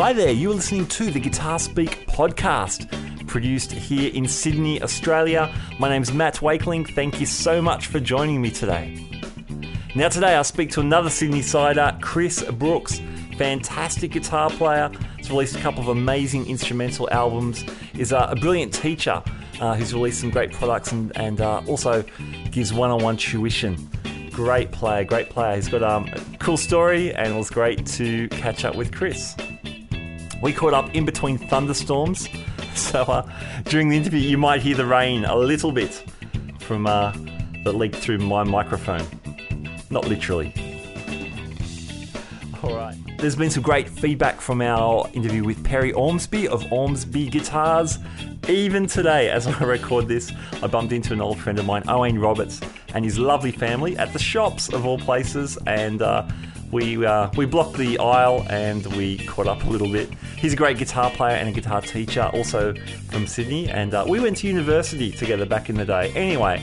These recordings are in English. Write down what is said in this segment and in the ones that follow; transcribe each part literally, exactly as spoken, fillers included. Hi there, you're listening to the Guitar Speak podcast, produced here in Sydney, Australia. My name's Matt Wakeling. Thank you so much for joining me today. Now today I speak to another Sydney sider, Chris Brooks, fantastic guitar player. He's released a couple of amazing instrumental albums. He's a brilliant teacher uh, who's released some great products and, and uh, also gives one-on-one tuition. Great player, great player. He's got um, a cool story and it was great to catch up with Chris. We caught up in between thunderstorms, so uh, during the interview you might hear the rain a little bit from uh, that leaked through my microphone. Not literally. All right. There's been some great feedback from our interview with Perry Ormsby of Ormsby Guitars. Even today, as I record this, I bumped into an old friend of mine, Owain Roberts, and his lovely family at the shops of all places, and uh, we uh, we blocked the aisle and we caught up a little bit. He's a great guitar player and a guitar teacher, also from Sydney, and uh, we went to university together back in the day. Anyway,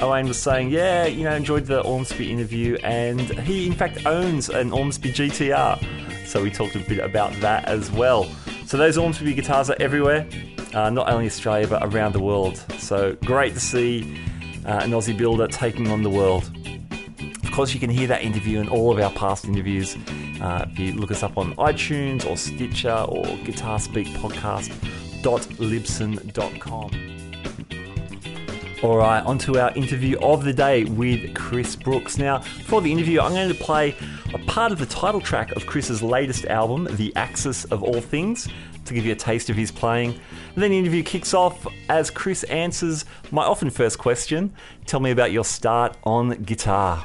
Owain was saying, yeah, you know, enjoyed the Ormsby interview, and he in fact owns an Ormsby G T R, so we talked a bit about that as well. So those Ormsby guitars are everywhere, uh, not only Australia but around the world, so great to see uh, an Aussie builder taking on the world. Of course, you can hear that interview and all of our past interviews uh, if you look us up on iTunes or Stitcher or guitar speak podcast dot libson dot com. All right, on to our interview of the day with Chris Brooks. Now, for the interview, I'm going to play a part of the title track of Chris's latest album, The Axis of All Things, to give you a taste of his playing. And then the interview kicks off as Chris answers my often first question, tell me about your start on guitar.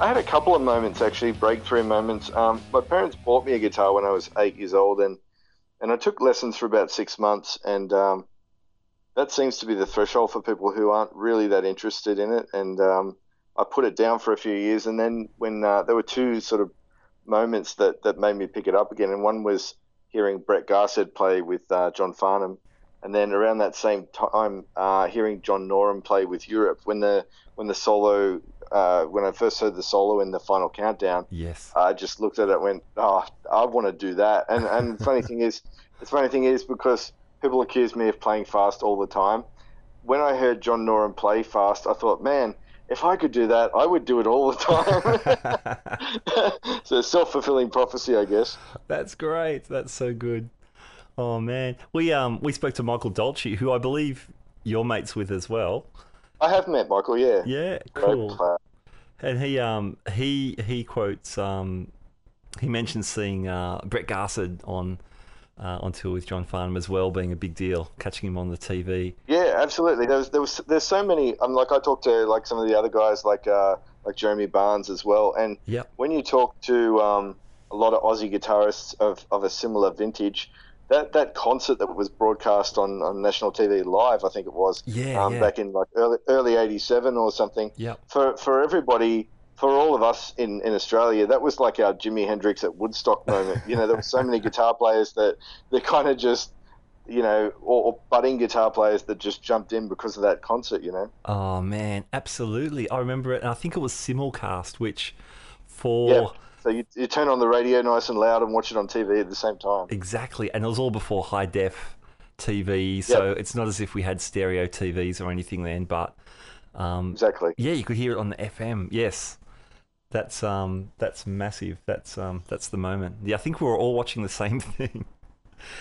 I had a couple of moments, actually, breakthrough moments. Um, my parents bought me a guitar when I was eight years old, and, and I took lessons for about six months, and um, that seems to be the threshold for people who aren't really that interested in it, and um, I put it down for a few years, and then when uh, there were two sort of moments that, that made me pick it up again, and one was hearing Brett Garsed play with uh, John Farnham, and then around that same time, uh, hearing John Norum play with Europe, when the when the solo... Uh, when I first heard the solo in the Final Countdown, yes, I just looked at it and went, oh, I want to do that. And and the funny thing is, the funny thing is because people accuse me of playing fast all the time. When I heard John Norum play fast, I thought, man, if I could do that, I would do it all the time. So self-fulfilling prophecy, I guess. That's great. That's so good. Oh, man. We, um, we spoke to Michael Dolce, who I believe you're mates with as well. I have met Michael, yeah. Yeah, cool. And he um he he quotes um he mentions seeing uh, Brett Garsed on uh, on tour with John Farnham as well being a big deal, catching him on the T V. Yeah, absolutely. There was there was there's so many. I'm um, like I talked to like some of the other guys like uh like Jeremy Barnes as well. And yep. When you talk to um a lot of Aussie guitarists of, of a similar vintage. That that concert that was broadcast on, on national T V live, I think it was, yeah, um, yeah. back in like early early eighty-seven or something. Yeah. For for everybody, for all of us in, in Australia, that was like our Jimi Hendrix at Woodstock moment. You know, there were so many guitar players that they kind of just, you know, or, or budding guitar players that just jumped in because of that concert, you know. Oh, man, absolutely. I remember it, and I think it was simulcast, which for... Yeah. So you, you turn on the radio nice and loud and watch it on T V at the same time. Exactly, and it was all before high-def T V, so yep. It's not as if we had stereo T Vs or anything then, but... Um, exactly. Yeah, you could hear it on the F M, yes. That's um, that's massive. That's um, that's the moment. Yeah, I think we were all watching the same thing.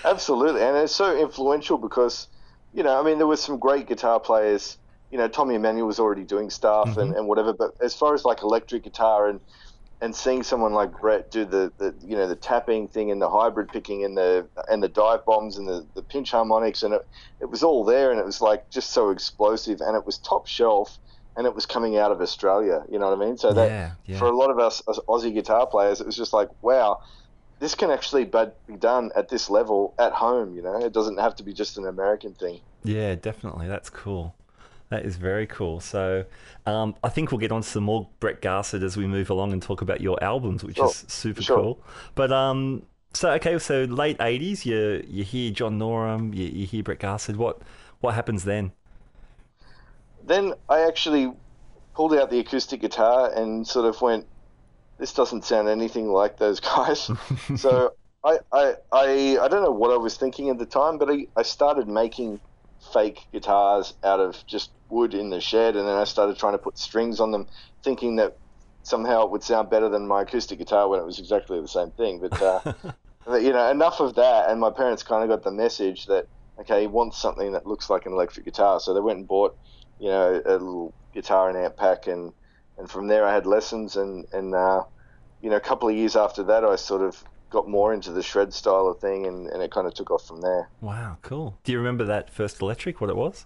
Absolutely, and it's so influential because, you know, I mean, there were some great guitar players. You know, Tommy Emmanuel was already doing stuff mm-hmm. and, and whatever, but as far as like electric guitar and and seeing someone like Brett do the, the you know the tapping thing and the hybrid picking and the and the dive bombs and the, the pinch harmonics, and it, it was all there, and it was like just so explosive, and it was top shelf, and it was coming out of Australia. You know what I mean? So that yeah, yeah. for a lot of us as Aussie guitar players, it was just like, wow, this can actually be done at this level at home, you know? It doesn't have to be just an American thing. Yeah, definitely. That's cool. That is very cool. So um, I think we'll get on to some more Brett Garsed as we move along and talk about your albums, which oh, is super sure. cool. But um, so, okay, so late eighties, you you hear John Norum, you, you hear Brett Garsed. What, what happens then? Then I actually pulled out the acoustic guitar and sort of went, this doesn't sound anything like those guys. So I, I I I don't know what I was thinking at the time, but I, I started making fake guitars out of just wood in the shed, and then I started trying to put strings on them, thinking that somehow it would sound better than my acoustic guitar when it was exactly the same thing. But, uh, but you know, enough of that, and my parents kind of got the message that, okay, he wants something that looks like an electric guitar. So they went and bought, you know, a little guitar and amp pack, and And from there, I had lessons, and and uh, you know, a couple of years after that, I sort of got more into the shred style of thing, and, and it kind of took off from there. Wow, cool. Do you remember that first electric? What it was?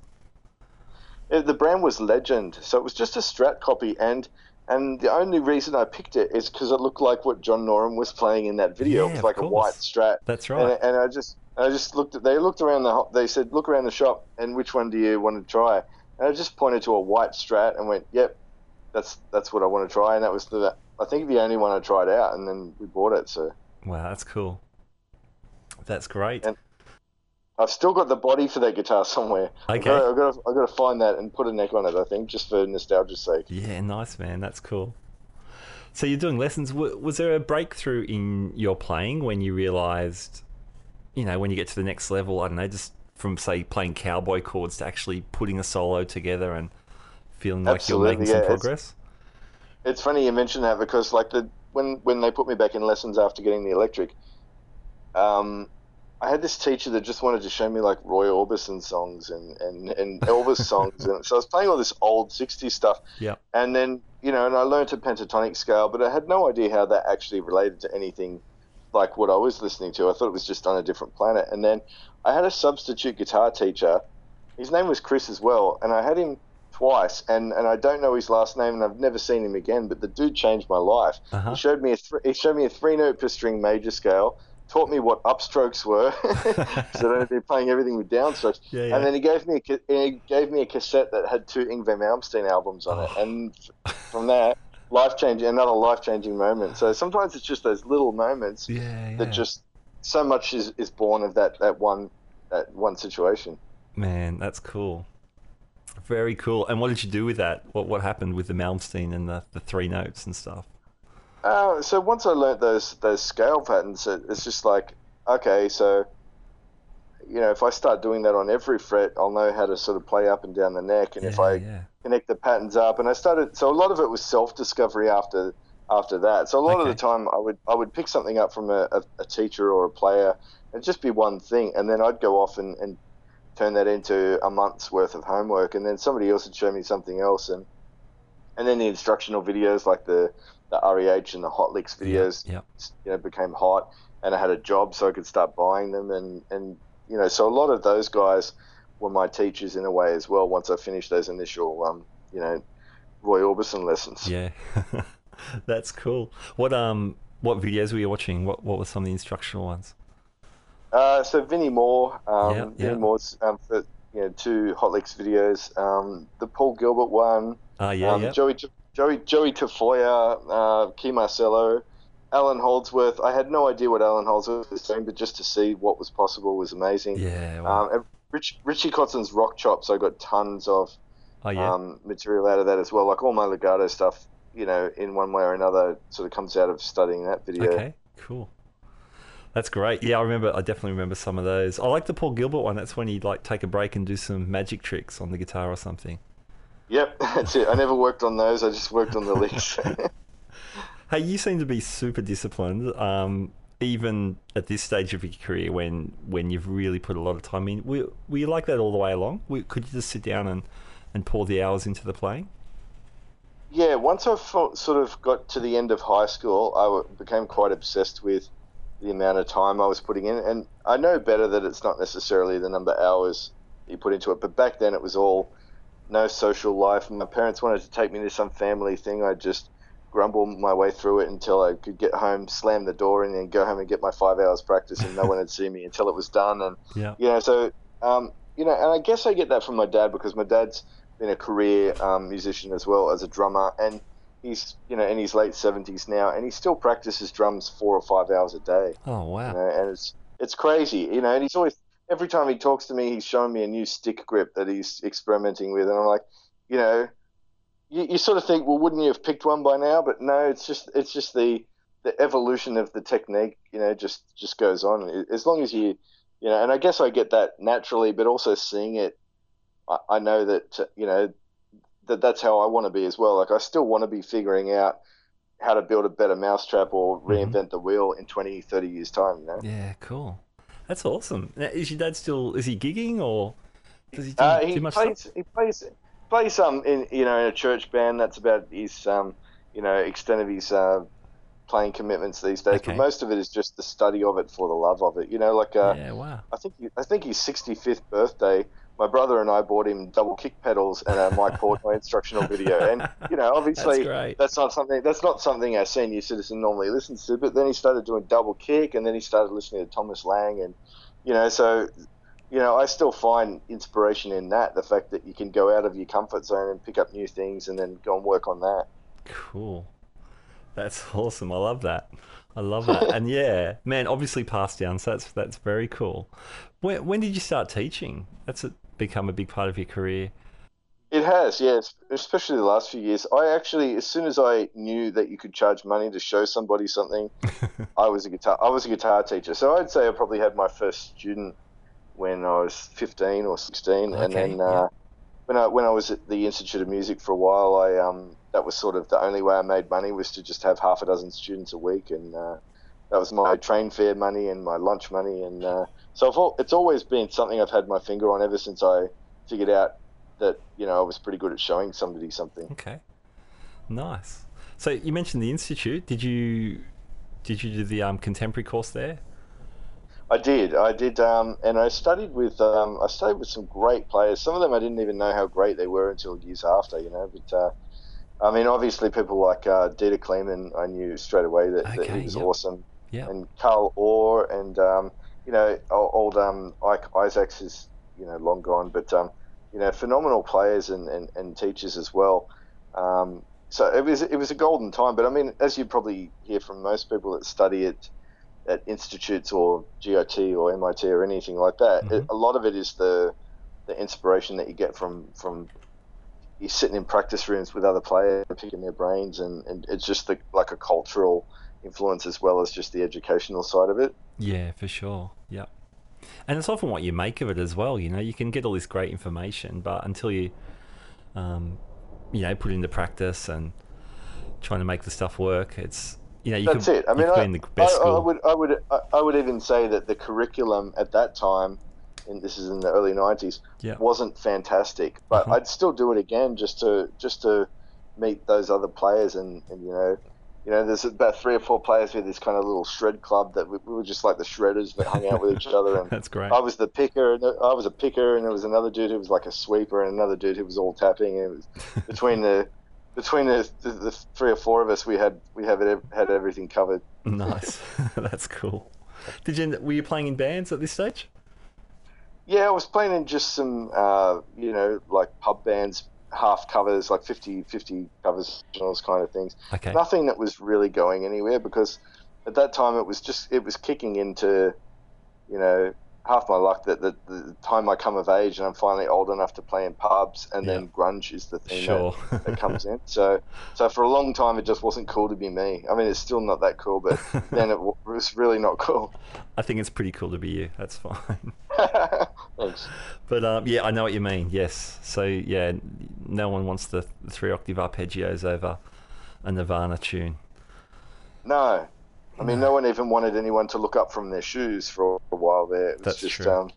It, the brand was Legend, so it was just a Strat copy, and and the only reason I picked it is because it looked like what John Norum was playing in that video. Yeah, it was like a white Strat. That's right. And, and I just I just looked at they looked around the they said look around the shop and which one do you want to try? And I just pointed to a white Strat and went, yep. That's that's what I want to try, and that was the I think the only one I tried out, and then we bought it. So wow, that's cool. That's great. And I've still got the body for that guitar somewhere. Okay, I've got, I've, got to, I've got to find that and put a neck on it. I think just for nostalgia's sake. Yeah, nice man. That's cool. So you're doing lessons. Was there a breakthrough in your playing when you realised, you know, when you get to the next level? I don't know, just from say playing cowboy chords to actually putting a solo together and feeling like Absolutely, you're making yeah. some progress? It's, it's funny you mention that because, like, the when when they put me back in lessons after getting the electric, um, I had this teacher that just wanted to show me, like, Roy Orbison songs and, and, and Elvis songs. And so I was playing all this old sixties stuff. Yeah. And then, you know, and I learned a pentatonic scale, but I had no idea how that actually related to anything like what I was listening to. I thought it was just on a different planet. And then I had a substitute guitar teacher. His name was Chris as well, and I had him twice, and and I don't know his last name, and I've never seen him again, but the dude changed my life. Uh-huh. He showed me a th- he showed me a three note per string major scale, taught me what upstrokes were, so I'd be playing everything with downstrokes. Yeah, yeah. And then he gave me a he gave me a cassette that had two Yngwie Malmsteen albums on oh. it, and from that, life changing another life changing moment. So sometimes it's just those little moments yeah, yeah. that just so much is, is born of that that one that one situation. Man, that's cool. Very cool. And what did you do with that? What what happened with the Malmsteen and the, the three notes and stuff? Uh, so once I learned those those scale patterns, it, it's just like, okay, so, you know, if I start doing that on every fret, I'll know how to sort of play up and down the neck. And yeah, if I yeah. connect the patterns up, and I started, so a lot of it was self-discovery after after that. So a lot okay. of the time I would I would pick something up from a, a, a teacher or a player and just be one thing. And then I'd go off and, and turn that into a month's worth of homework, and then somebody else would show me something else, and and then the instructional videos like the the R E H and the Hot Licks videos, yeah, yeah. you know, became hot, and I had a job, so I could start buying them, and and you know, so a lot of those guys were my teachers in a way as well. Once I finished those initial, um, you know, Roy Orbison lessons. Yeah, that's cool. What um, what videos were you watching? What what were some of the instructional ones? Uh, so Vinnie Moore, um, yeah, Vinnie yeah. Moore's um, for, you know, two Hot Licks videos, um, the Paul Gilbert one, uh, yeah, um, yeah. Joey Joey Joey Tafoya, uh, Key Marcello, Alan Holdsworth. I had no idea what Alan Holdsworth was doing, but just to see what was possible was amazing. Yeah. Wow. Um, Rich, Richie Cotson's Rock Chops, I got tons of oh, yeah? um, material out of that as well. Like all my legato stuff, you know, in one way or another sort of comes out of studying that video. Okay, cool. That's great. Yeah, I remember. I definitely remember some of those. I like the Paul Gilbert one. That's when he'd like take a break and do some magic tricks on the guitar or something. Yep, that's it. I never worked on those. I just worked on the licks. Hey, you seem to be super disciplined, um, even at this stage of your career when when you've really put a lot of time in. Were, were you like that all the way along? Were, could you just sit down and, and pour the hours into the playing? Yeah, once I felt, sort of got to the end of high school, I w- became quite obsessed with the amount of time I was putting in. And I know better that it's not necessarily the number of hours you put into it, but back then it was all no social life. My parents wanted to take me to some family thing. I just grumbled my way through it until I could get home, slam the door, and then go home and get my five hours practice, and no one had seen me until it was done. And, yeah. you know, so, um, you know, and I guess I get that from my dad, because my dad's been a career um, musician as well as a drummer, and he's, you know, in his late seventies now, and he still practices drums four or five hours a day. Oh, wow. You know, and it's it's crazy, you know, and he's always, every time he talks to me, he's showing me a new stick grip that he's experimenting with, and I'm like, you know, you, you sort of think, well, wouldn't you have picked one by now? But no, it's just it's just the, the evolution of the technique, you know, just, just goes on. As long as you, you know, and I guess I get that naturally, but also seeing it, I, I know that, you know, that that's how I want to be as well. Like I still want to be figuring out how to build a better mousetrap or reinvent mm-hmm. the wheel in twenty, thirty years time. You know? Yeah, cool. That's awesome. Now, is your dad still, is he gigging or does he do, uh, he do much plays, stuff? He plays, plays um, in, you know, in a church band. That's about his, um, you know, extent of his uh, playing commitments these days. Okay. But most of it is just the study of it for the love of it. You know, like, uh, yeah, wow. I think, I think his sixty-fifth birthday, my brother and I bought him double kick pedals and a Mike Portnoy instructional video, and you know, obviously that's, that's not something that's not something a senior citizen normally listens to. But then he started doing double kick, and then he started listening to Thomas Lang, and you know, so you know, I still find inspiration in that—the fact that you can go out of your comfort zone and pick up new things, and then go and work on that. Cool, that's awesome. I love that. I love that. And yeah, man, obviously passed down. So that's that's very cool. When when did you start teaching? That's a become a big part of your career. It has, yes, especially the last few years. I actually, as soon as I knew that you could charge money to show somebody something, I was a guitar I was a guitar teacher. So I'd say I probably had my first student when I was fifteen or sixteen, okay, and then yeah. uh, when I when I was at the Institute of Music for a while, I um that was sort of the only way I made money was to just have half a dozen students a week, and uh, that was my train fare money and my lunch money, and uh, so I've all, it's always been something I've had my finger on ever since I figured out that, you know, I was pretty good at showing somebody something. Okay, nice. So you mentioned the Institute. Did you did you do the um, contemporary course there? I did. I did, um, and I studied with um, I studied with some great players. Some of them I didn't even know how great they were until years after, you know. But uh, I mean, obviously people like uh, Dieter Kleeman, I knew straight away that, okay, that he was yep. awesome. Yeah. And Carl Orr and um, you know, old um, Ike Isaacs is, you know, long gone, but um, you know, phenomenal players and, and, and teachers as well. Um, so it was it was a golden time. But I mean, as you probably hear from most people that study at at institutes or G I T or M I T or anything like that, mm-hmm. it, a lot of it is the the inspiration that you get from from you sitting in practice rooms with other players, picking their brains, and, and it's just the, like a cultural influence as well as just the educational side of it. Yeah, for sure. Yeah, and it's often what you make of it as well. You know, you can get all this great information, but until you um you know, put into practice and trying to make the stuff work, it's, you know, you that's could, it I mean I, the best I, I would I would I, I would even say that the curriculum at that time, and this is in the early nineties, yeah. wasn't fantastic, but mm-hmm. I'd still do it again just to just to meet those other players, and, and you know You know, there's about three or four players with this kind of little shred club that we, we were just like the shredders that hung out with each other. And that's great. I was the picker, and I was a picker, and there was another dude who was like a sweeper, and another dude who was all tapping. And it was between the between the, the, the three or four of us, we had we have it, had everything covered. Nice, that's cool. Did you were you playing in bands at this stage? Yeah, I was playing in just some uh, you know, like pub bands, half covers, like fifty fifty covers, those kind of things. Okay. Nothing that was really going anywhere, because at that time it was just, it was kicking into, you know, half my luck that the, the time I come of age and I'm finally old enough to play in pubs, and yeah. then grunge is the thing sure. that, that comes in. So, so for a long time, it just wasn't cool to be me. I mean, it's still not that cool, but then it was really not cool. I think it's pretty cool to be you. That's fine. Thanks. But um, yeah, I know what you mean. Yes. So yeah, no one wants the three octave arpeggios over a Nirvana tune. No. I mean, no one even wanted anyone to look up from their shoes for a while there. It was That's just, true. Um,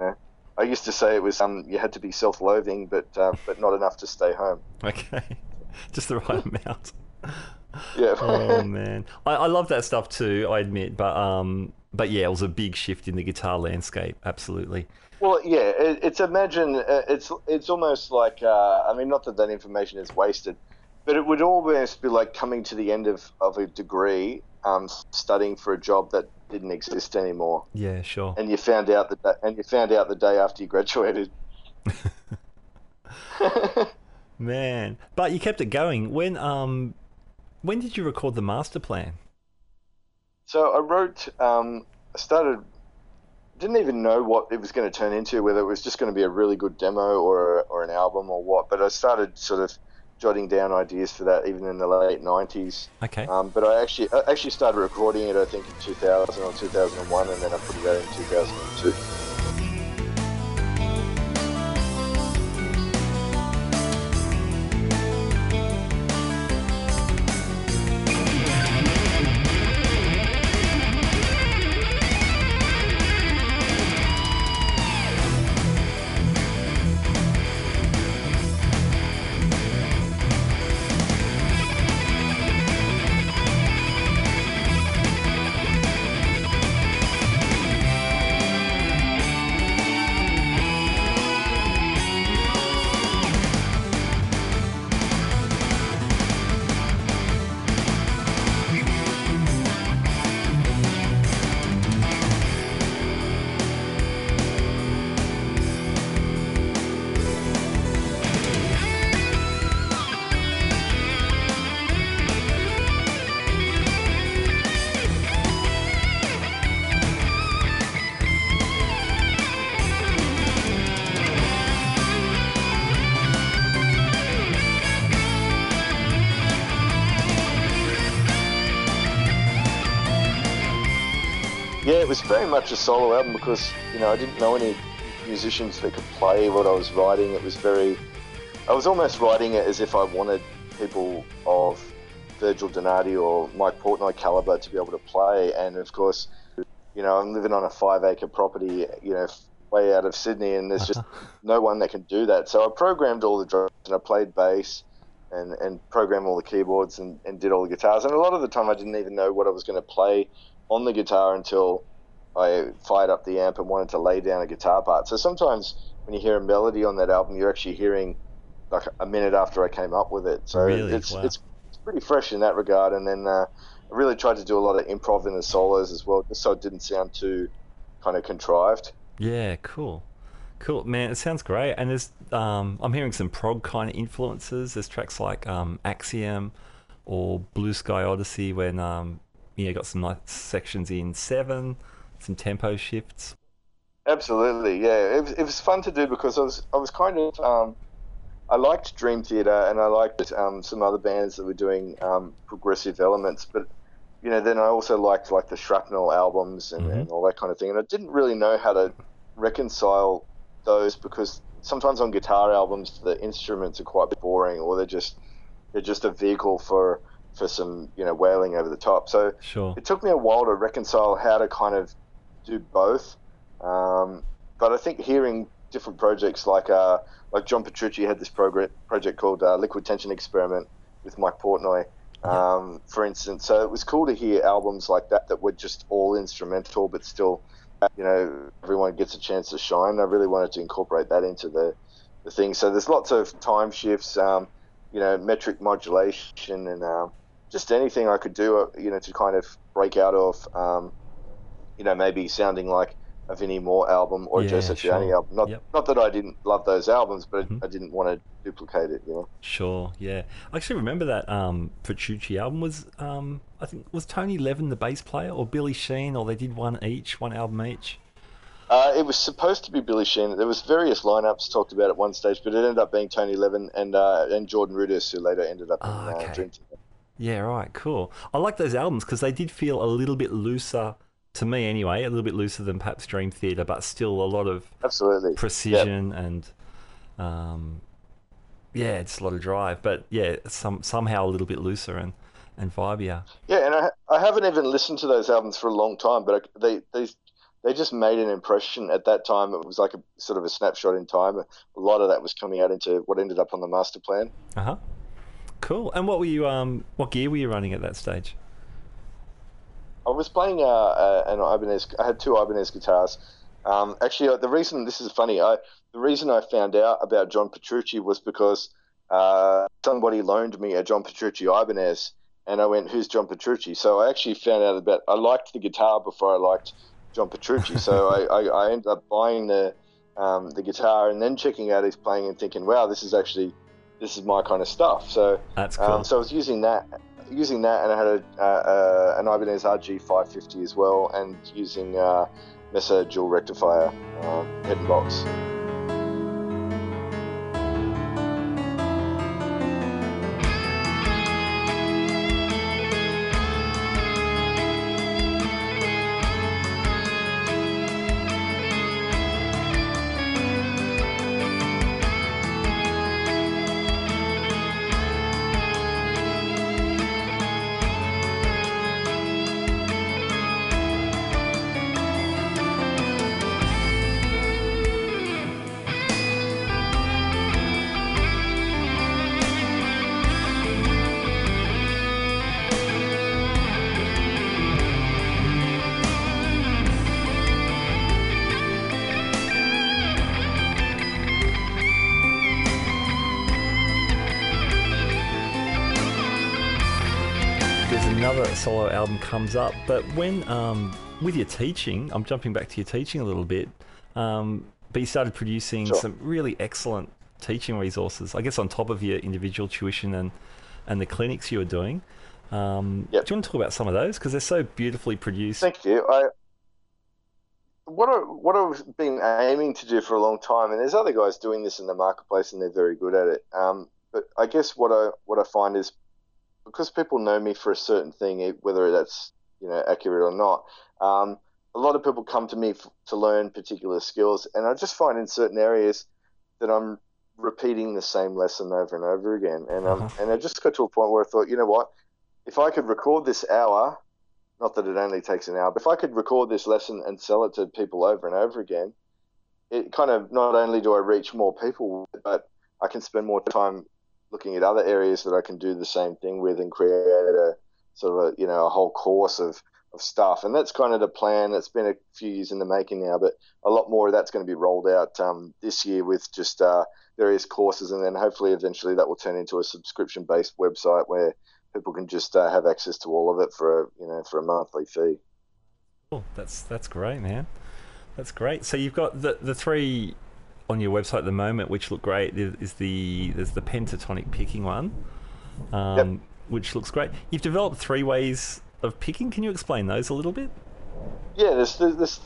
you know, I used to say it was um, you had to be self-loathing, but uh, but not enough to stay home. Okay, just the right amount. Yeah. Oh man, I, I love that stuff too. I admit, but um, but yeah, it was a big shift in the guitar landscape. Absolutely. Well, yeah, it, it's imagine uh, it's it's almost like uh, I mean, not that that information is wasted, but it would almost be like coming to the end of, of a degree. Um, studying for a job that didn't exist anymore. Yeah, sure. And you found out that, and you found out the day after you graduated. Man, but you kept it going. When um, when did you record The Master Plan? So I wrote. Um, I started. Didn't even know what it was going to turn into. Whether it was just going to be a really good demo or or an album or what. But I started sort of jotting down ideas for that even in the late nineties. Okay. Um, but I actually I actually started recording it, I think, in two thousand or two thousand one, and then I put it out in two thousand two. It was very much a solo album because, you know, I didn't know any musicians that could play what I was writing. It was very, I was almost writing it as if I wanted people of Virgil Donati or Mike Portnoy caliber to be able to play. And of course, you know, I'm living on a five acre property, you know, way out of Sydney, and there's just no one that can do that. So I programmed all the drums and I played bass and, and programmed all the keyboards and, and did all the guitars. And a lot of the time I didn't even know what I was going to play on the guitar until I fired up the amp and wanted to lay down a guitar part. So sometimes when you hear a melody on that album, you're actually hearing like a minute after I came up with it. So really? it's, wow. it's it's pretty fresh in that regard. And then uh, I really tried to do a lot of improv in the solos as well, just so it didn't sound too kind of contrived. Yeah, cool. Cool, man, it sounds great. And there's um, I'm hearing some prog kind of influences. There's tracks like um, Axiom or Blue Sky Odyssey when um, you know, got some nice sections in seven. Some tempo shifts. Absolutely, yeah. It was, it was fun to do because I was I was kind of um, I liked Dream Theater and I liked um, some other bands that were doing um, progressive elements, but you know, then I also liked like the Shrapnel albums and, mm-hmm. and all that kind of thing. And I didn't really know how to reconcile those because sometimes on guitar albums the instruments are quite boring, or they're just they're just a vehicle for for some you know wailing over the top. So sure. It took me a while to reconcile how to kind of do both, um, but I think hearing different projects like uh, like John Petrucci had this progr- project called uh, Liquid Tension Experiment with Mike Portnoy, um, yeah. for instance. So it was cool to hear albums like that that were just all instrumental, but still, you know, everyone gets a chance to shine. I really wanted to incorporate that into the, the thing. So there's lots of time shifts, um, you know, metric modulation, and uh, just anything I could do, you know, to kind of break out of. Um, you know, maybe sounding like a Vinnie Moore album or yeah, a Joseph sure. Gianni album. Not, yep. not that I didn't love those albums, but mm-hmm. I didn't want to duplicate it, you know. Sure, yeah. I actually remember that um, Petrucci album was, um, I think, was Tony Levin the bass player or Billy Sheen, or they did one each, one album each? Uh, it was supposed to be Billy Sheen. There was various lineups talked about at one stage, but it ended up being Tony Levin and uh, and Jordan Rudess, who later ended up in oh, okay. uh, Dream Theater. Yeah, right, cool. I like those albums because they did feel a little bit looser, to me anyway, a little bit looser than perhaps Dream Theater, but still a lot of absolutely precision yep. and um, yeah, it's a lot of drive, but yeah, some somehow a little bit looser and. And vibia. Yeah, and I, I haven't even listened to those albums for a long time, but I, they they they just made an impression at that time. It was like a sort of a snapshot in time. A lot of that was coming out into what ended up on the Master Plan. Uh huh. Cool. And what were you? Um, what gear were you running at that stage? I was playing uh, uh, an Ibanez. I had two Ibanez guitars. Um, actually, the reason this is funny, I the reason I found out about John Petrucci was because uh, somebody loaned me a John Petrucci Ibanez. And I went, who's John Petrucci? So I actually found out about, I liked the guitar before I liked John Petrucci. So I, I, I ended up buying the um, the guitar and then checking out his playing and thinking, wow, this is actually, this is my kind of stuff. So that's cool. Um, so I was using that, using that, and I had a, uh, uh, an Ibanez R G five fifty as well, and using uh, Mesa dual rectifier uh, head and box. Solo album comes up, but when um with your teaching, I'm jumping back to your teaching a little bit, um but you started producing sure. some really excellent teaching resources, I guess, on top of your individual tuition and and the clinics you were doing. Um yep. Do you want to talk about some of those, because they're so beautifully produced? Thank you. I what I what I've been aiming to do for a long time, and there's other guys doing this in the marketplace and they're very good at it, um but I guess what I what I find is, because people know me for a certain thing, whether that's, you know, accurate or not, um, a lot of people come to me f- to learn particular skills, and I just find in certain areas that I'm repeating the same lesson over and over again. And um, uh-huh. and I just got to a point where I thought, you know what, if I could record this hour, not that it only takes an hour, but if I could record this lesson and sell it to people over and over again, it kind of, not only do I reach more people, but I can spend more time looking at other areas that I can do the same thing with and create a sort of a, you know, a whole course of, of stuff. And that's kind of the plan. It's been a few years in the making now, but a lot more of that's going to be rolled out um, this year with just uh, various courses. And then hopefully eventually that will turn into a subscription-based website where people can just uh, have access to all of it for a, you know, for a monthly fee. Cool. That's, that's great, man. That's great. So you've got the, the three... on your website at the moment, which look great, is the there's the pentatonic picking one, um, yep. which looks great. You've developed three ways of picking. Can you explain those a little bit? Yeah, there's there's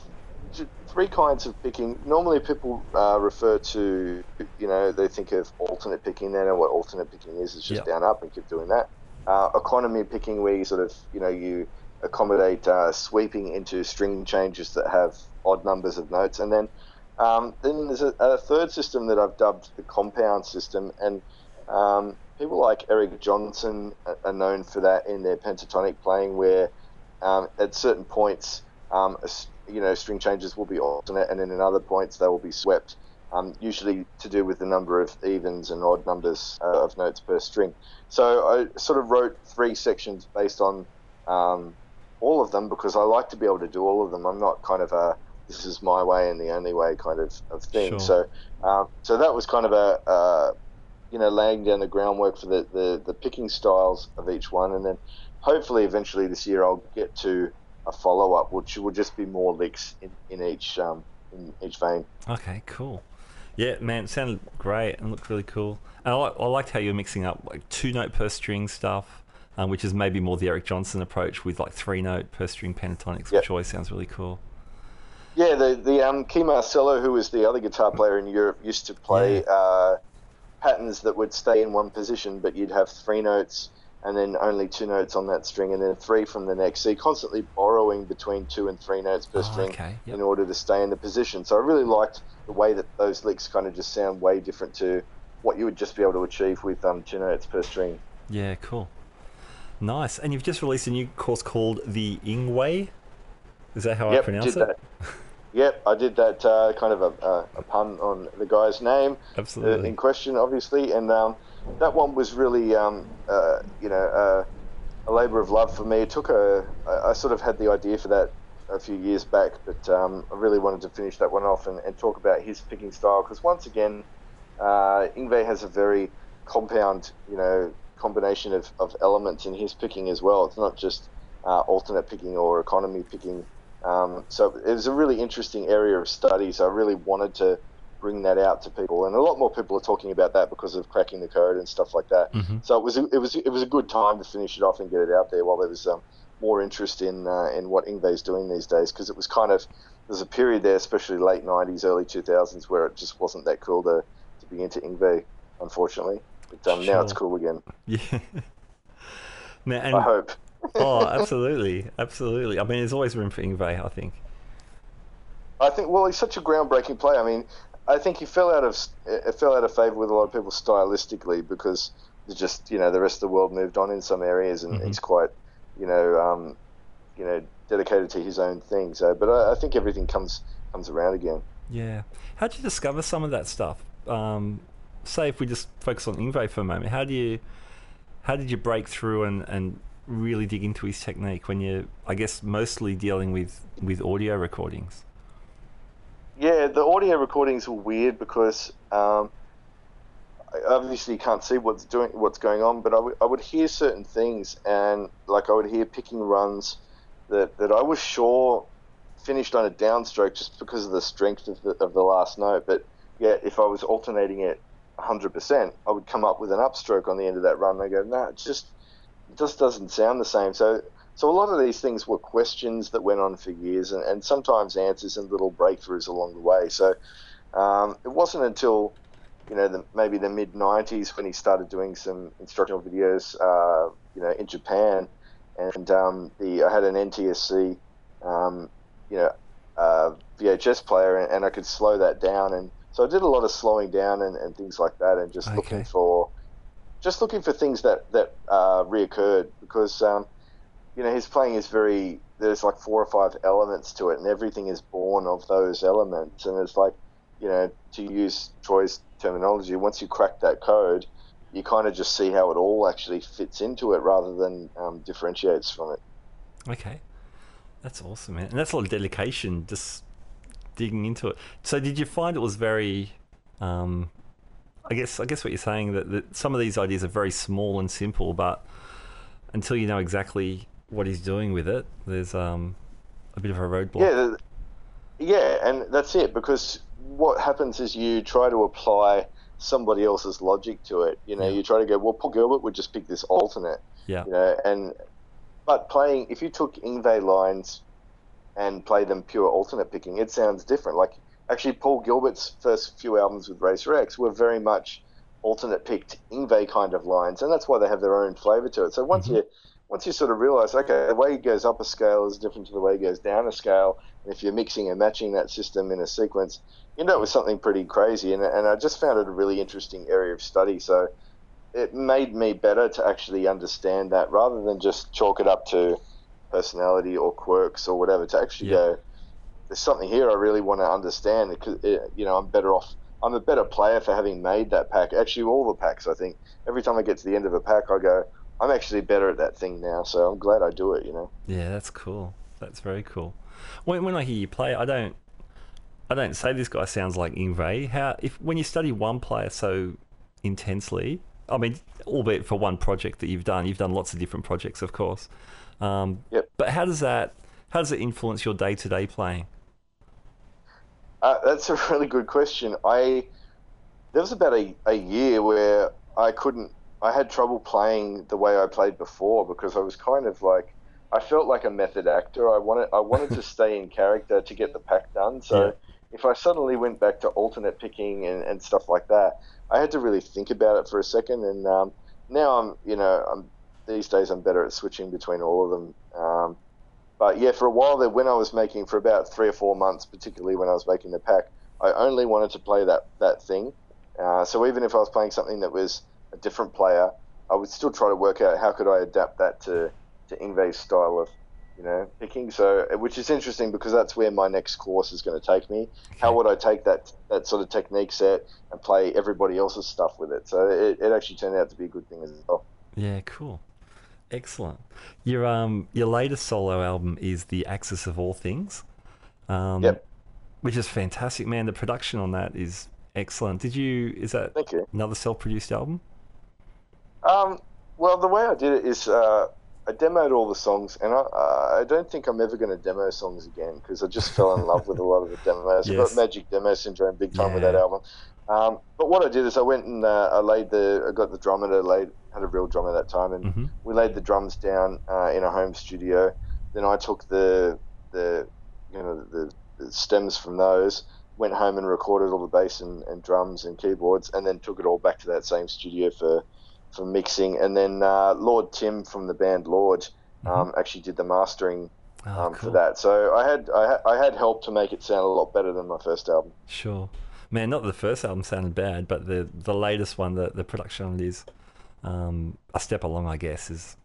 three kinds of picking. Normally, people uh, refer to, you know, they think of alternate picking. They know what alternate picking is. It's just yep. down up and keep doing that. Uh, economy picking, where you sort of, you know, you accommodate uh, sweeping into string changes that have odd numbers of notes, and then. Um, then there's a, a third system that I've dubbed the compound system, and um, people like Eric Johnson are known for that in their pentatonic playing, where um, at certain points, um, a, you know, string changes will be alternate, and then in other points they will be swept, um, usually to do with the number of evens and odd numbers uh, of notes per string. So I sort of wrote three sections based on um, all of them, because I like to be able to do all of them. I'm not kind of a this is my way and the only way kind of, of thing. Sure. So um, so that was kind of a, uh, you know, laying down the groundwork for the, the, the picking styles of each one. And then hopefully eventually this year I'll get to a follow-up, which will just be more licks in, in each um, in each vein. Okay, cool. Yeah, man, it sounded great and looked really cool. And I, like, I liked how you were mixing up like two-note per string stuff, um, which is maybe more the Eric Johnson approach with like three-note per string pentatonics, yep. which always sounds really cool. Yeah, the the um, Key Marcello, who was the other guitar player in Europe, used to play yeah. uh, patterns that would stay in one position, but you'd have three notes and then only two notes on that string, and then three from the next. So you're constantly borrowing between two and three notes per oh, string okay. yep. in order to stay in the position. So I really liked the way that those licks kind of just sound way different to what you would just be able to achieve with um, two notes per string. Yeah, cool. Nice. And you've just released a new course called the Yngwie. Is that how yep, I pronounce it? Yep, I did that uh, kind of a, a, a pun on the guy's name Absolutely. in question, obviously. And um, that one was really, um, uh, you know, uh, a labour of love for me. It took a, I sort of had the idea for that a few years back, but um, I really wanted to finish that one off and, and talk about his picking style. Because once again, uh, Yngwie has a very compound, you know, combination of, of elements in his picking as well. It's not just uh, alternate picking or economy picking. Um, so it was a really interesting area of study, so I really wanted to bring that out to people, and a lot more people are talking about that because of Cracking the Code and stuff like that. Mm-hmm. So it was a, it was it was a good time to finish it off and get it out there while there was um, more interest in uh, in what Yngwie's doing these days, because it was kind of there's a period there, especially late nineties, early two thousands, where it just wasn't that cool to to be into Yngwie, unfortunately. But um, sure. now it's cool again. Yeah. now, and- I hope. oh, absolutely, absolutely. I mean, there's always room for Yngwie, I think. I think, well, he's such a groundbreaking player. I mean, I think he fell out of it fell out of favour with a lot of people stylistically because just you know the rest of the world moved on in some areas, and mm-hmm. he's quite you know um, you know dedicated to his own thing. So, but I, I think everything comes comes around again. Yeah. How did you discover some of that stuff? Um, say, if we just focus on Yngwie for a moment, how do you how did you break through and and really dig into his technique when you're, I guess, mostly dealing with, with audio recordings? Yeah, the audio recordings were weird because um, I obviously can't see what's doing, what's going on, but I, w- I would hear certain things, and like I would hear picking runs that, that I was sure finished on a downstroke just because of the strength of the, of the last note, but yet if I was alternating it one hundred percent, I would come up with an upstroke on the end of that run, and I go, nah, it's just It just doesn't sound the same. So so a lot of these things were questions that went on for years, and, and sometimes answers and little breakthroughs along the way. So um, it wasn't until, you know, the, maybe the mid-nineties when he started doing some instructional videos, uh, you know, in Japan. And um, the I had an N T S C, um, you know, uh, V H S player, and, and I could slow that down. And so I did a lot of slowing down and, and things like that, and just okay. looking for... Just looking for things that that uh, reoccurred, because um, you know his playing is very there's like four or five elements to it, and everything is born of those elements. And it's like, you know, to use Troy's terminology, once you crack that code, you kind of just see how it all actually fits into it, rather than um, differentiates from it. Okay, that's awesome, man, and that's a lot of dedication just digging into it. So, did you find it was very? Um... I guess I guess what you're saying, that, that some of these ideas are very small and simple, but until you know exactly what he's doing with it, there's um, a bit of a roadblock. Yeah, yeah, and that's it, because what happens is you try to apply somebody else's logic to it. You know, yeah. you try to go, well, Paul Gilbert would just pick this alternate. Yeah. You know, and but playing, if you took Yngwie lines and play them pure alternate picking, it sounds different. Like, actually, Paul Gilbert's first few albums with Racer X were very much alternate-picked Yngwie kind of lines, and that's why they have their own flavour to it. So once mm-hmm. you once you sort of realise, okay, the way he goes up a scale is different to the way he goes down a scale, and if you're mixing and matching that system in a sequence, you know it was something pretty crazy, and, and I just found it a really interesting area of study. So it made me better to actually understand that, rather than just chalk it up to personality or quirks or whatever, to actually yeah. go... There's something here I really want to understand, because you know I'm better off. I'm a better player for having made that pack. Actually, all the packs, I think. Every time I get to the end of a pack, I go, I'm actually better at that thing now. So I'm glad I do it. You know. Yeah, that's cool. That's very cool. When when I hear you play, I don't, I don't say this guy sounds like Yngwie. How if when you study one player so intensely, I mean, albeit for one project that you've done, you've done lots of different projects, of course. Um, yep. But how does that? How does it influence your day-to-day playing? Uh, that's a really good question. I there was about a, a year where I couldn't, I had trouble playing the way I played before, because I was kind of like, I felt like a method actor. I wanted I wanted to stay in character to get the pack done. So yeah. if I suddenly went back to alternate picking and, and stuff like that, I had to really think about it for a second. And um, now I'm, you know, I'm these days I'm better at switching between all of them. Um, but yeah, for a while there, when I was making, for about three or four months, particularly when I was making the pack, I only wanted to play that, that thing. Uh, so even if I was playing something that was a different player, I would still try to work out how could I adapt that to, to Yngwie's style of, you know, picking. So, which is interesting, because that's where my next course is going to take me. Okay. How would I take that that sort of technique set and play everybody else's stuff with it? So it, it actually turned out to be a good thing as well. Yeah, cool, excellent. Your um your latest solo album is The Axis of All Things, um, yep, which is fantastic, man. The production on that is excellent. Did you? Is that Thank you. Another self-produced album? Um, well, the way I did it is, Uh, I demoed all the songs, and I, uh, I don't think I'm ever going to demo songs again, because I just fell in love with a lot of the demos. Yes. I got magic demo syndrome big time yeah. with that album. Um, but what I did is I went and uh, I laid the, I got the drummer to lay, had a real drummer that time, and mm-hmm. we laid the drums down uh, in a home studio. Then I took the the you know the, the stems from those, went home and recorded all the bass and, and drums and keyboards, and then took it all back to that same studio for. for mixing, and then uh, Lord Tim from the band Lord um, mm-hmm. actually did the mastering um, oh, cool. for that. So I had I, ha- I had help to make it sound a lot better than my first album. Sure, man. Not the first album sounded bad, but the the latest one, the the production on it is um, a step along, I guess. Is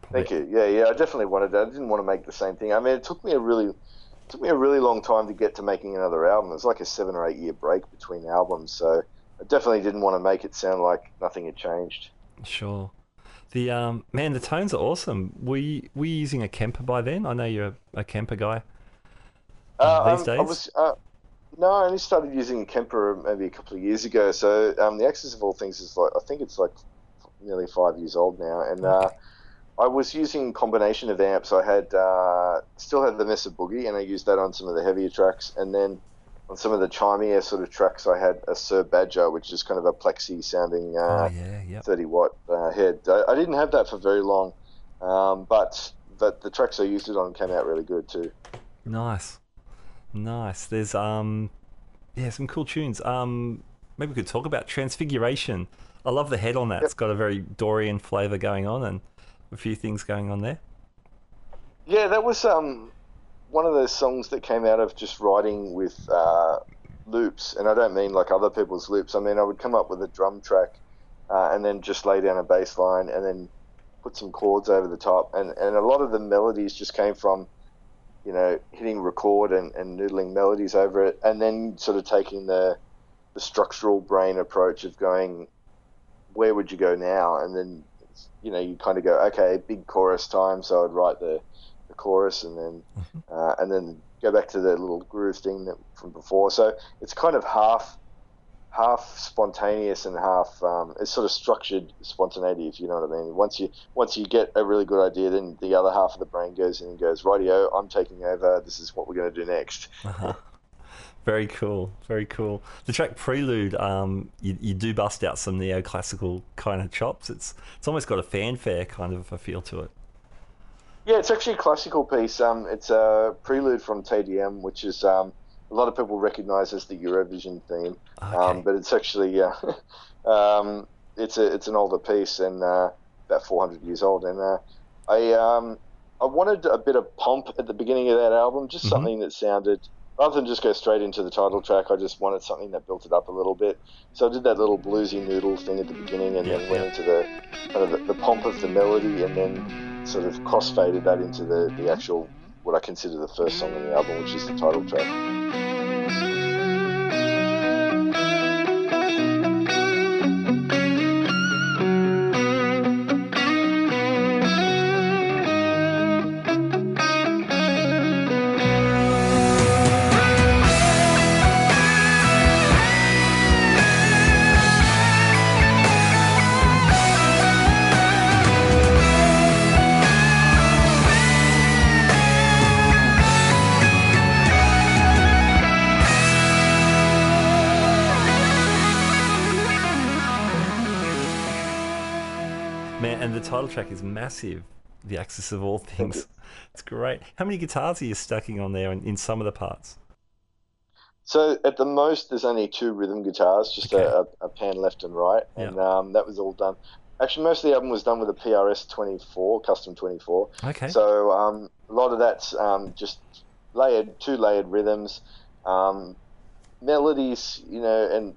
probably... Thank you. Yeah, yeah. I definitely wanted that. I didn't want to make the same thing. I mean, it took me a really it took me a really long time to get to making another album. It was like a seven or eight year break between albums. So I definitely didn't want to make it sound like nothing had changed. Sure. The um man, the tones are awesome. Were you, were you using a Kemper by then? I know you're a, a Kemper guy uh, these um, days. I was, uh, no, I only started using a Kemper maybe a couple of years ago. So um, the Axis of All Things is like, I think it's like nearly five years old now. And okay. uh, I was using a combination of amps. I had uh, still had the Mesa Boogie, and I used that on some of the heavier tracks. And then on some of the chimier sort of tracks, I had a Sir Badger, which is kind of a plexi-sounding uh, oh, yeah, yep. thirty-watt uh, head. I, I didn't have that for very long, um, but but the tracks I used it on came out really good too. Nice, nice. There's um, yeah, some cool tunes. Um, maybe we could talk about Transfiguration. I love the head on that. Yep. It's got a very Dorian flavour going on, and a few things going on there. Yeah, that was um. one of those songs that came out of just writing with uh, loops, and I don't mean like other people's loops. I mean, I would come up with a drum track uh, and then just lay down a bass line and then put some chords over the top. And, and a lot of the melodies just came from, you know, hitting record and, and noodling melodies over it, and then sort of taking the, the structural brain approach of going, where would you go now? And then, you know, you kind of go, okay, big chorus time. So I'd write the chorus and then mm-hmm. uh, and then go back to the little groove thing that from before. So it's kind of half half spontaneous and half um, it's sort of structured spontaneity, if you know what I mean. Once you once you get a really good idea, then the other half of the brain goes in and goes, rightio, I'm taking over, this is what we're going to do next. Uh-huh. Very cool, very cool. The track Prelude, um, you, you do bust out some neoclassical kind of chops. It's it's almost got a fanfare kind of a feel to it. Yeah, it's actually a classical piece. Um, it's a prelude from T D M, which is um, a lot of people recognise as the Eurovision theme. Okay. Um, but it's actually uh, um, it's a it's an older piece, and uh, about four hundred years old. And uh, I um, I wanted a bit of pomp at the beginning of that album, just mm-hmm. something that sounded, rather than just go straight into the title track. I just wanted something that built it up a little bit. So I did that little bluesy noodle thing at the beginning, and yeah, then went yeah. into the kind of the, the pomp of the melody, and then sort of crossfaded that into the, the actual, what I consider the first song on the album, which is the title track. Man, and the title track is massive. The Axis of All Things. It's great. How many guitars are you stacking on there in, in some of the parts? So at the most, there's only two rhythm guitars, just okay. a, a pan left and right. And yeah. um, that was all done. Actually, most of the album was done with a P R S twenty-four, custom twenty-four. Okay. So um, a lot of that's um, just layered, two layered rhythms, um, melodies, you know, and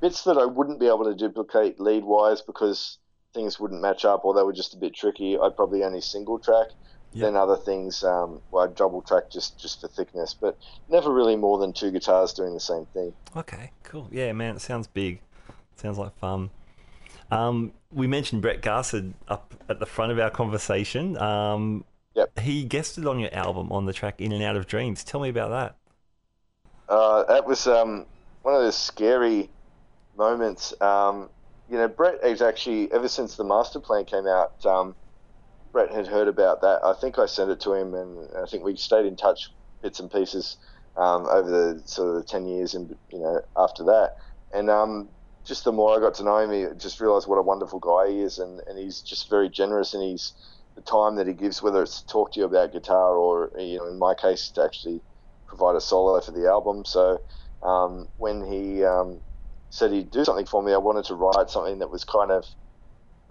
bits that I wouldn't be able to duplicate lead-wise because things wouldn't match up or they were just a bit tricky. I'd probably only single track. Yep. Then other things, um, well, I'd double track just, just for thickness, but never really more than two guitars doing the same thing. Okay, cool. Yeah, man, it sounds big. It sounds like fun. Um, we mentioned Brett Garsed up at the front of our conversation. Um, yep. He guested on your album on the track In and Out of Dreams. Tell me about that. Uh, that was um, one of those scary moments. Um, you know, Brett is actually, ever since The Master Plan came out, um, Brett had heard about that. I think I sent it to him, and I think we stayed in touch, bits and pieces, um, over the sort of the ten years, and you know, after that. And um, just the more I got to know him, I just realised what a wonderful guy he is, and, and he's just very generous, and he's the time that he gives, whether it's to talk to you about guitar or, you know, in my case, to actually provide a solo for the album. So um, when he um, said he'd do something for me, I wanted to write something that was kind of.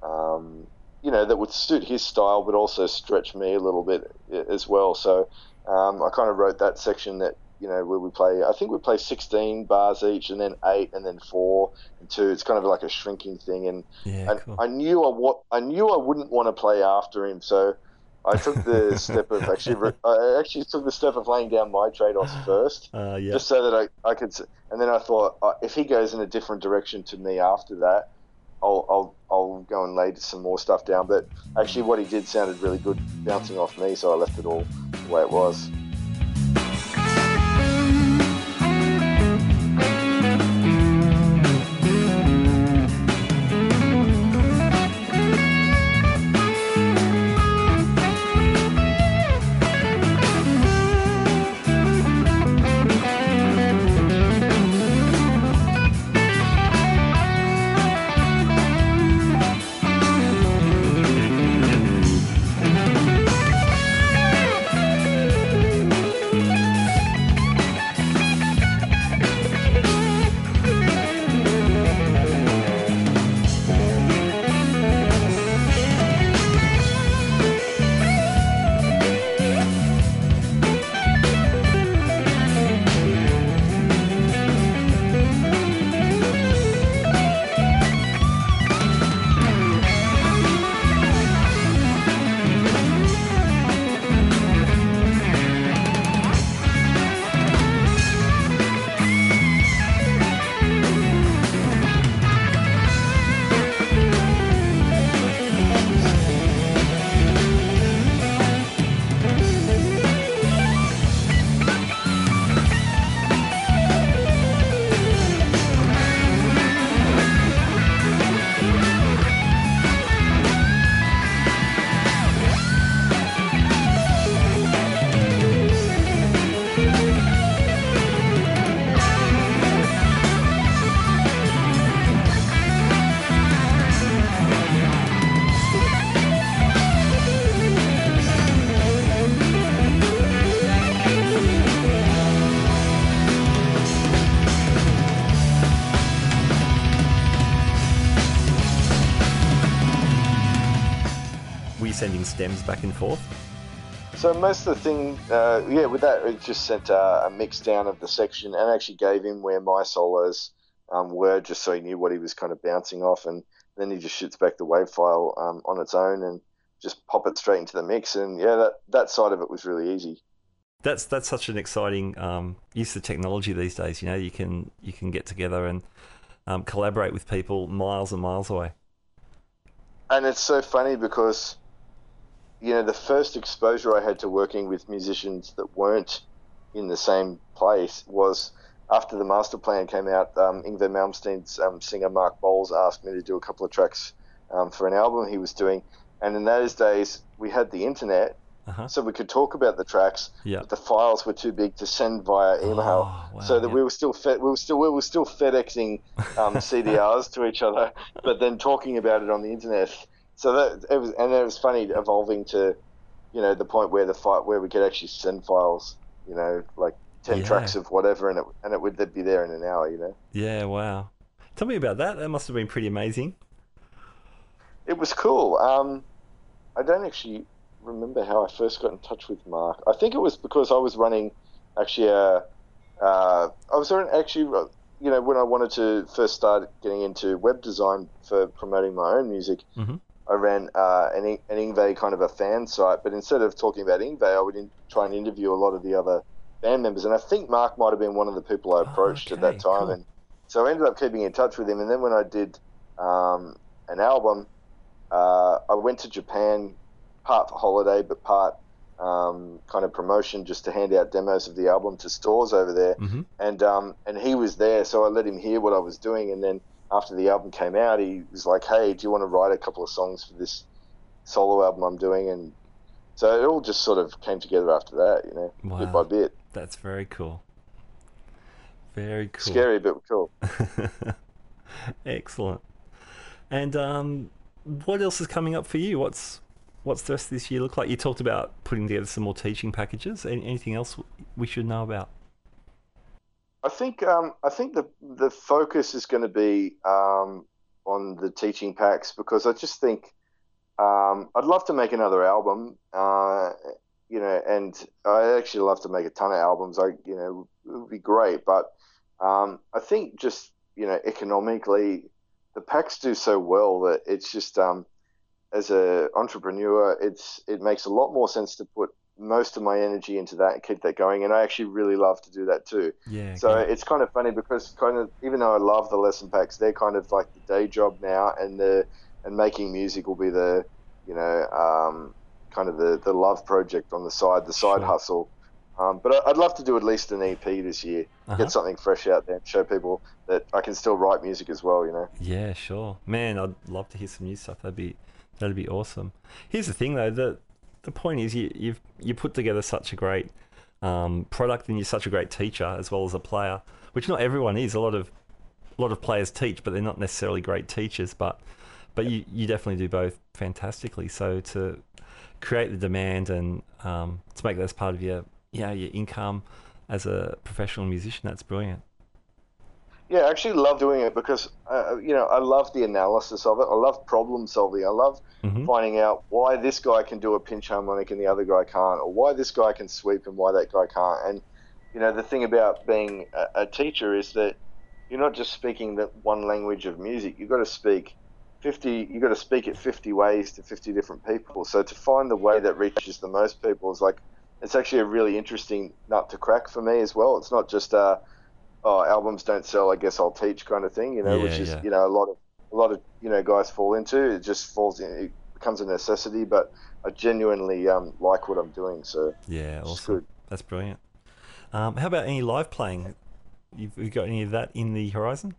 Um, you know, that would suit his style, but also stretch me a little bit as well. So um, I kind of wrote that section that, you know, where we play, I think we play sixteen bars each, and then eight, and then four, and two. It's kind of like a shrinking thing. And, yeah, and cool. I knew I, wa- I knew I wouldn't want to play after him. So I took the step of actually, re- I actually took the step of laying down my trade-offs first, uh, yeah. just so that I, I could, and then I thought, uh, if he goes in a different direction to me after that, I'll, I'll I'll go and lay some more stuff down, but actually what he did sounded really good bouncing off me, so I left it all the way it was. Sending stems back and forth? So most of the thing, uh, yeah, with that, it just sent uh, a mix down of the section, and actually gave him where my solos um, were, just so he knew what he was kind of bouncing off, and then he just shoots back the wave file um, on its own and just pop it straight into the mix. And yeah, that, that side of it was really easy. That's that's such an exciting um, use of technology these days. You know, you can you can get together and um, collaborate with people miles and miles away. And it's so funny because, you know, the first exposure I had to working with musicians that weren't in the same place was after The Master Plan came out. um, Yngwie Malmsteen's um, singer Mark Bowles asked me to do a couple of tracks um, for an album he was doing. And in those days, we had the internet, uh-huh. so we could talk about the tracks, yeah. but the files were too big to send via email. Oh, wow, so that yeah. we were still fed, we were still we were still FedExing um, C D Rs to each other, but then talking about it on the internet. so that it was, and then it was funny evolving to, you know, the point where the fight where we could actually send files, you know, like ten yeah. tracks of whatever, and it and it would they'd be there in an hour, you know. Yeah, wow. Tell me about that. That must have been pretty amazing. It was cool. Um, I don't actually remember how I first got in touch with Mark. I think it was because I was running, actually, a, uh, I was actually, you know, when I wanted to first start getting into web design for promoting my own music, mm-hmm. I ran uh, an, an Yngwie kind of a fan site. But instead of talking about Yngwie, I would in, try and interview a lot of the other band members. And I think Mark might have been one of the people I approached oh, okay, at that time. Cool. And so I ended up keeping in touch with him. And then when I did um, an album, uh, I went to Japan, part for holiday, but part um, kind of promotion, just to hand out demos of the album to stores over there. Mm-hmm. And um, and he was there, so I let him hear what I was doing. And then after the album came out, he was like, "Hey, do you want to write a couple of songs for this solo album I'm doing?" And so it all just sort of came together after that, you know, wow. bit by bit. That's very cool. Very cool. Scary, but cool. Excellent. And um, what else is coming up for you? What's What's the rest of this year look like? You talked about putting together some more teaching packages. Anything else we should know about? I think um, I think the the focus is going to be um, on the teaching packs, because I just think um, I'd love to make another album, uh, you know, and I actually love to make a ton of albums. I you know it would be great, but um, I think just you know economically, the packs do so well that it's just. Um, As an entrepreneur, it's it makes a lot more sense to put most of my energy into that and keep that going. And I actually really love to do that too. Yeah. So okay. It's kind of funny because kind of even though I love the lesson packs, they're kind of like the day job now, and the and making music will be the you know um, kind of the, the love project on the side, the side sure. hustle. Um, but I'd love to do at least an E P this year, uh-huh. get something fresh out there and show people that I can still write music as well. You know. Yeah, sure, man. I'd love to hear some new stuff. That'd be That'd be awesome. Here's the thing, though. The, the point is you, you've you put together such a great um, product, and you're such a great teacher as well as a player, which not everyone is. A lot of a lot of players teach, but they're not necessarily great teachers. But but you, you definitely do both fantastically. So to create the demand and um, to make that as part of your you know, your income as a professional musician, that's brilliant. Yeah, I actually love doing it because, uh, you know, I love the analysis of it. I love problem solving. I love mm-hmm. finding out why this guy can do a pinch harmonic and the other guy can't, or why this guy can sweep and why that guy can't. And, you know, the thing about being a, a teacher is that you're not just speaking that one language of music. You've got to speak fifty. You've got to speak it fifty ways to fifty different people. So to find the way that reaches the most people is like, it's actually a really interesting nut to crack for me as well. It's not just a, uh, oh, albums don't sell, I guess I'll teach kind of thing, you know, yeah, which is, yeah. you know, a lot of, a lot of, you know, guys fall into, it just falls in, it becomes a necessity, but I genuinely um, like what I'm doing. So yeah, awesome. Good. That's brilliant. Um, how about any live playing? You've, you got any of that in the horizon?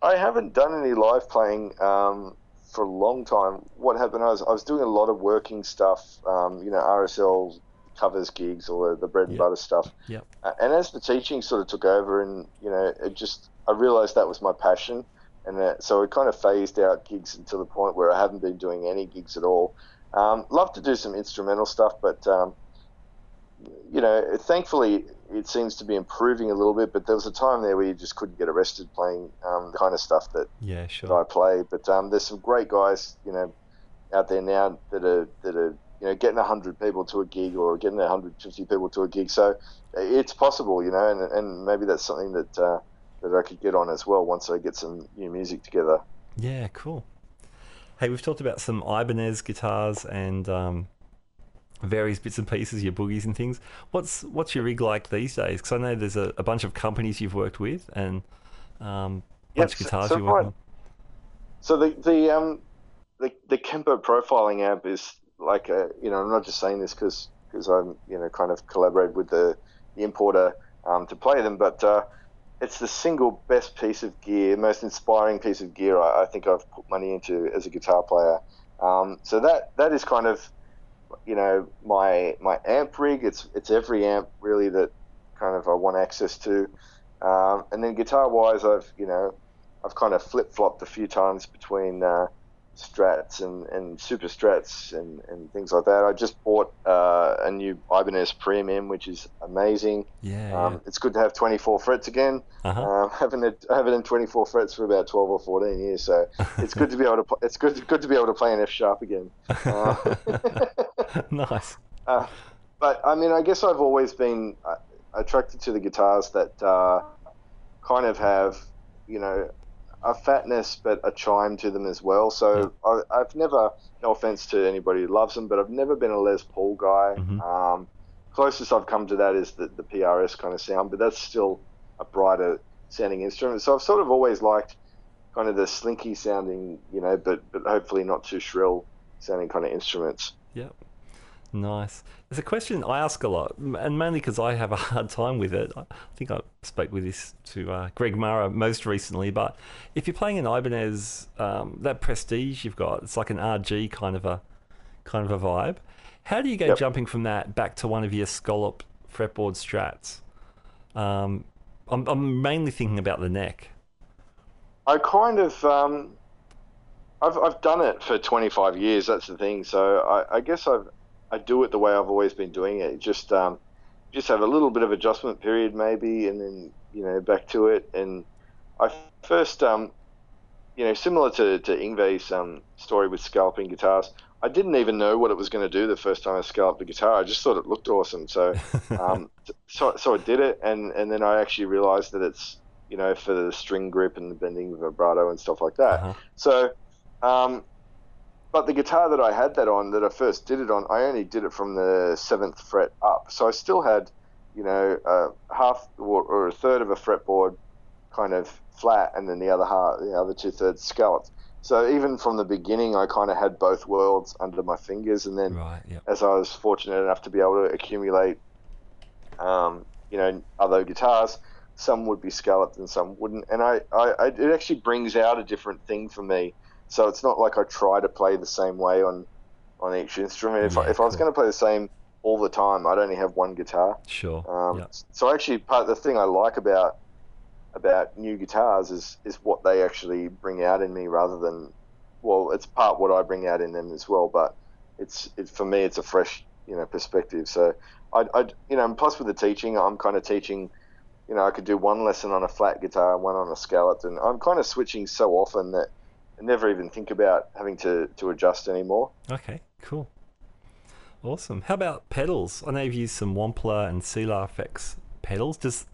I haven't done any live playing um, for a long time. What happened was I was doing a lot of working stuff, um, you know, R S L covers, gigs, or the bread and yep. butter stuff. Yep. Uh, and as the teaching sort of took over, and you know, it just I realised that was my passion, and that, so it kind of phased out gigs until the point where I haven't been doing any gigs at all. Um, love to do some instrumental stuff, but um, you know, thankfully it seems to be improving a little bit. But there was a time there where you just couldn't get arrested playing um, the kind of stuff that yeah, sure. that I play. But um, there's some great guys, you know, out there now that are that are. You know, getting one hundred people to a gig or getting one hundred fifty people to a gig. So it's possible, you know, and, and maybe that's something that uh, that I could get on as well once I get some new music together. Yeah, cool. Hey, we've talked about some Ibanez guitars and um, various bits and pieces, your boogies and things. What's what's your rig like these days? Because I know there's a, a bunch of companies you've worked with and um, a bunch yep, of guitars so, so you work on. So the, the, um, the, the Kemper profiling amp is... like uh, you know, I'm not just saying this because because I'm you know kind of collaborated with the, the importer um, to play them, but uh, it's the single best piece of gear, most inspiring piece of gear I, I think I've put money into as a guitar player. Um, so that that is kind of you know my my amp rig. It's it's every amp really that kind of I want access to. Um, and then guitar wise, I've you know I've kind of flip flopped a few times between. Uh, Strats and, and Super Strats and, and things like that. I just bought uh, a new Ibanez Premium, which is amazing. Yeah, um, yeah. It's good to have twenty-four frets again. Uh-huh. Um, having it having twenty-four frets for about twelve or fourteen years, so it's good to be able to. Play, it's good good to be able to play an F sharp again. Uh, nice. Uh, but I mean, I guess I've always been uh, attracted to the guitars that uh, kind of have, you know, a fatness but a chime to them as well. So yeah. I, I've never, no offense to anybody who loves them, but I've never been a Les Paul guy. Mm-hmm. Um, closest I've come to that is the, the P R S kind of sound, but that's still a brighter sounding instrument. So I've sort of always liked kind of the slinky sounding, you know, but, but hopefully not too shrill sounding kind of instruments. Yeah. Nice. There's a question I ask a lot, and mainly because I have a hard time with it. I think I spoke with this to uh, Greg Mara most recently, but if you're playing an Ibanez, um, that Prestige you've got, it's like an R G kind of a kind of a vibe. How do you go yep. jumping from that back to one of your scallop fretboard Strats? Um, I'm, I'm mainly thinking about the neck. I kind of... Um, I've, I've done it for twenty-five years, that's the thing. So I, I guess I've... I do it the way I've always been doing it. Just, um, just have a little bit of adjustment period maybe, and then you know back to it. And I first, um, you know, similar to to Yngwie's um, story with scalloping guitars, I didn't even know what it was going to do the first time I scalloped the guitar. I just thought it looked awesome, so um, so so I did it, and and then I actually realized that it's you know for the string grip and the bending vibrato and stuff like that. Uh-huh. So. Um, But the guitar that I had that on, that I first did it on, I only did it from the seventh fret up. So I still had, you know, uh, half or, or a third of a fretboard kind of flat, and then the other half, the other two thirds scalloped. So even from the beginning, I kind of had both worlds under my fingers. And then right, yep. as I was fortunate enough to be able to accumulate, um, you know, other guitars, some would be scalloped and some wouldn't. And I, I, I it actually brings out a different thing for me. So it's not like I try to play the same way on, on each instrument. If, yeah, I, if cool. I was going to play the same all the time, I'd only have one guitar. Sure. Um, yeah. So actually, part of the thing I like about about new guitars is is what they actually bring out in me, rather than, well, it's part what I bring out in them as well. But it's it, for me, it's a fresh you know perspective. So I I you know and plus with the teaching, I'm kind of teaching. You know, I could do one lesson on a flat guitar, one on a scalloped, and I'm kind of switching so often that. I never even think about having to, to adjust anymore. Okay, cool. Awesome. How about pedals? I know you've used some Wampler and Selar F X pedals. Does,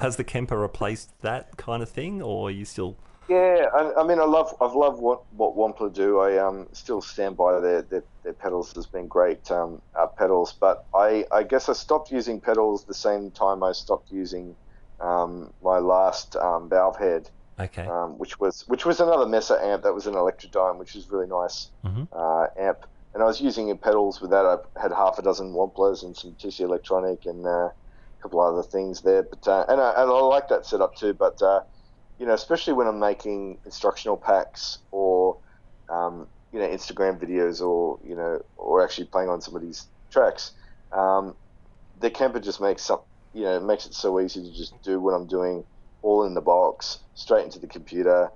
has the Kemper replaced that kind of thing, or are you still... Yeah, I, I mean, I love, I've loved what, what Wampler do. I um, still stand by their, their, their pedals. There's been great um, uh, pedals, but I, I guess I stopped using pedals the same time I stopped using um, my last um, valve head. Okay. Um, which was which was another Mesa amp that was an Electrodyne, which is really nice mm-hmm. uh, amp. And I was using in pedals with that. I had half a dozen Wamplers and some T C Electronic and uh, a couple other things there. But uh, and I, and I like that setup too. But uh, you know, especially when I'm making instructional packs or um, you know Instagram videos or you know or actually playing on somebody's tracks, um, the Kemper just makes some you know makes it so easy to just do what I'm doing. All in the box, straight into the computer,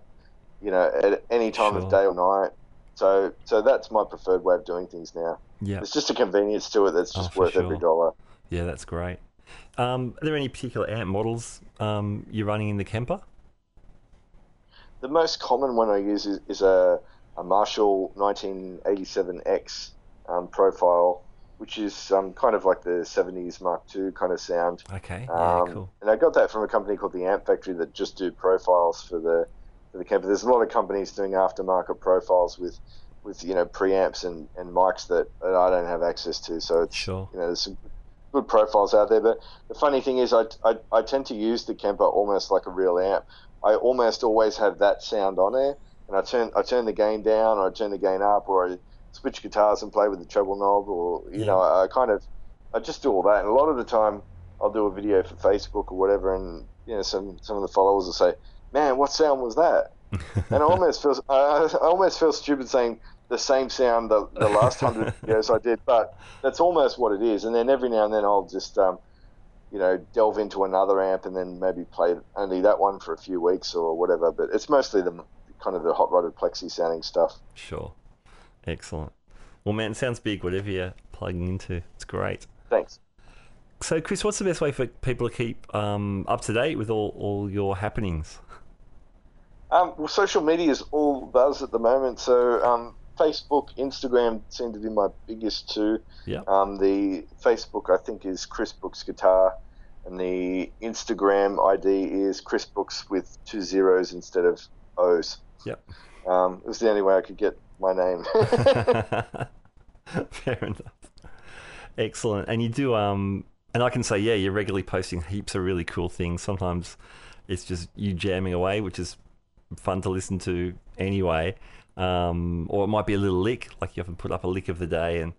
you know, at any time sure. of day or night. So so that's my preferred way of doing things now. Yeah. It's just a convenience to it that's just oh, worth sure. every dollar. Yeah, that's great. Um, are there any particular amp models um, you're running in the Kemper? The most common one I use is, is a, a Marshall nineteen eighty-seven X um, profile, which is um, kind of like the seventies Mark two kind of sound. Okay, yeah, um, cool. And I got that from a company called the Amp Factory that just do profiles for the for the Kemper. There's a lot of companies doing aftermarket profiles with, with you know preamps and, and mics that, that I don't have access to. So it's, sure. you know there's some good profiles out there. But the funny thing is I, I, I tend to use the Kemper almost like a real amp. I almost always have that sound on there, and I turn I turn the gain down or I turn the gain up or I switch guitars and play with the treble knob or, you yeah. know, I kind of, I just do all that. And a lot of the time I'll do a video for Facebook or whatever and, you know, some, some of the followers will say, man, what sound was that? And I almost feel, I, I almost feel stupid saying the same sound the, the last hundred videos I did, but that's almost what it is. And then every now and then I'll just, um, you know, delve into another amp and then maybe play only that one for a few weeks or whatever. But it's mostly the kind of the hot rodded plexi sounding stuff. Sure. Excellent. Well, man, sounds big, whatever you're plugging into. It's great. Thanks. So, Chris, what's the best way for people to keep um, up to date with all, all your happenings? Um, well, social media is all buzz at the moment. So um, Facebook, Instagram seem to be my biggest two. Yeah. Um, the Facebook, I think, is Chris Brooks Guitar, and the Instagram I D is Chris Brooks with two zeros instead of O's. Yep. Um, it was the only way I could get my name. Fair enough. Excellent. And you do, um, and I can say, yeah, you're regularly posting heaps of really cool things. Sometimes it's just you jamming away, which is fun to listen to anyway. Um, or it might be a little lick, like you often put up a lick of the day. And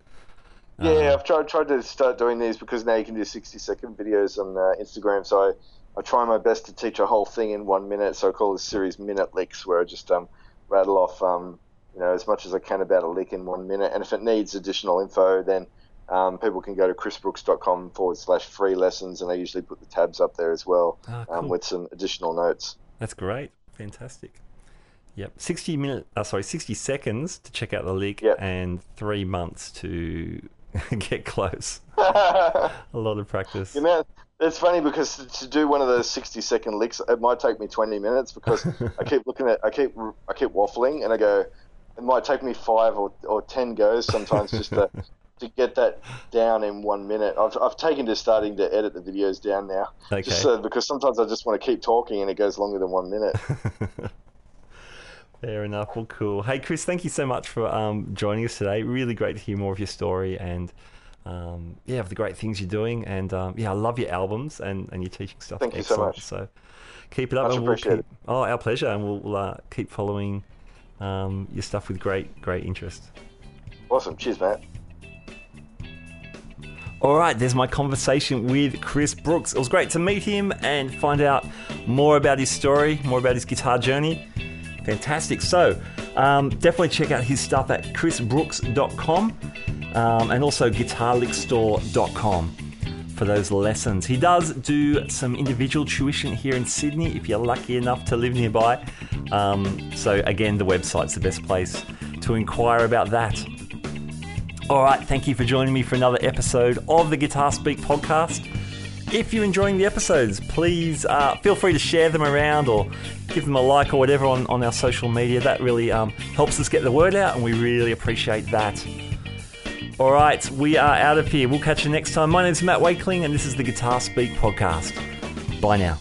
um... yeah, I've tried tried to start doing these because now you can do sixty second videos on uh, Instagram. So I, I try my best to teach a whole thing in one minute. So I call this series Minute Licks, where I just um, rattle off um, you know, as much as I can about a lick in one minute. And if it needs additional info, then Um, people can go to chrisbrooks.com forward slash free lessons, and I usually put the tabs up there as well. Ah, cool. Um, with some additional notes. That's great. Fantastic. Yep. sixty minute, uh, sorry, sixty seconds to check out the lick, yep. And three months to get close. A lot of practice. You know, it's funny because to do one of those sixty second licks, it might take me twenty minutes because I keep looking at, I keep, I keep waffling, and I go, it might take me five or, or ten goes sometimes just to to get that down in one minute. I've, I've taken to starting to edit the videos down now. Okay. Just so, because sometimes I just want to keep talking and it goes longer than one minute. Fair enough. Well, cool. Hey, Chris, thank you so much for um, joining us today. Really great to hear more of your story and, um, yeah, of the great things you're doing. And, um, yeah, I love your albums and, and your teaching stuff. Thank Excellent. you so much. So keep it up. Much and we'll appreciate keep, it. Oh, our pleasure. And we'll, we'll uh, keep following um, your stuff with great, great interest. Awesome. Cheers, Matt. All right, there's my conversation with Chris Brooks. It was great to meet him and find out more about his story, more about his guitar journey. Fantastic. So um, definitely check out his stuff at chris brooks dot com um, and also guitar lick store dot com for those lessons. He does do some individual tuition here in Sydney if you're lucky enough to live nearby. Um, so again, the website's the best place to inquire about that. All right, thank you for joining me for another episode of the Guitar Speak podcast. If you're enjoying the episodes, please uh, feel free to share them around or give them a like or whatever on, on our social media. That really um, helps us get the word out, and we really appreciate that. All right, we are out of here. We'll catch you next time. My name's Matt Wakeling, and this is the Guitar Speak podcast. Bye now.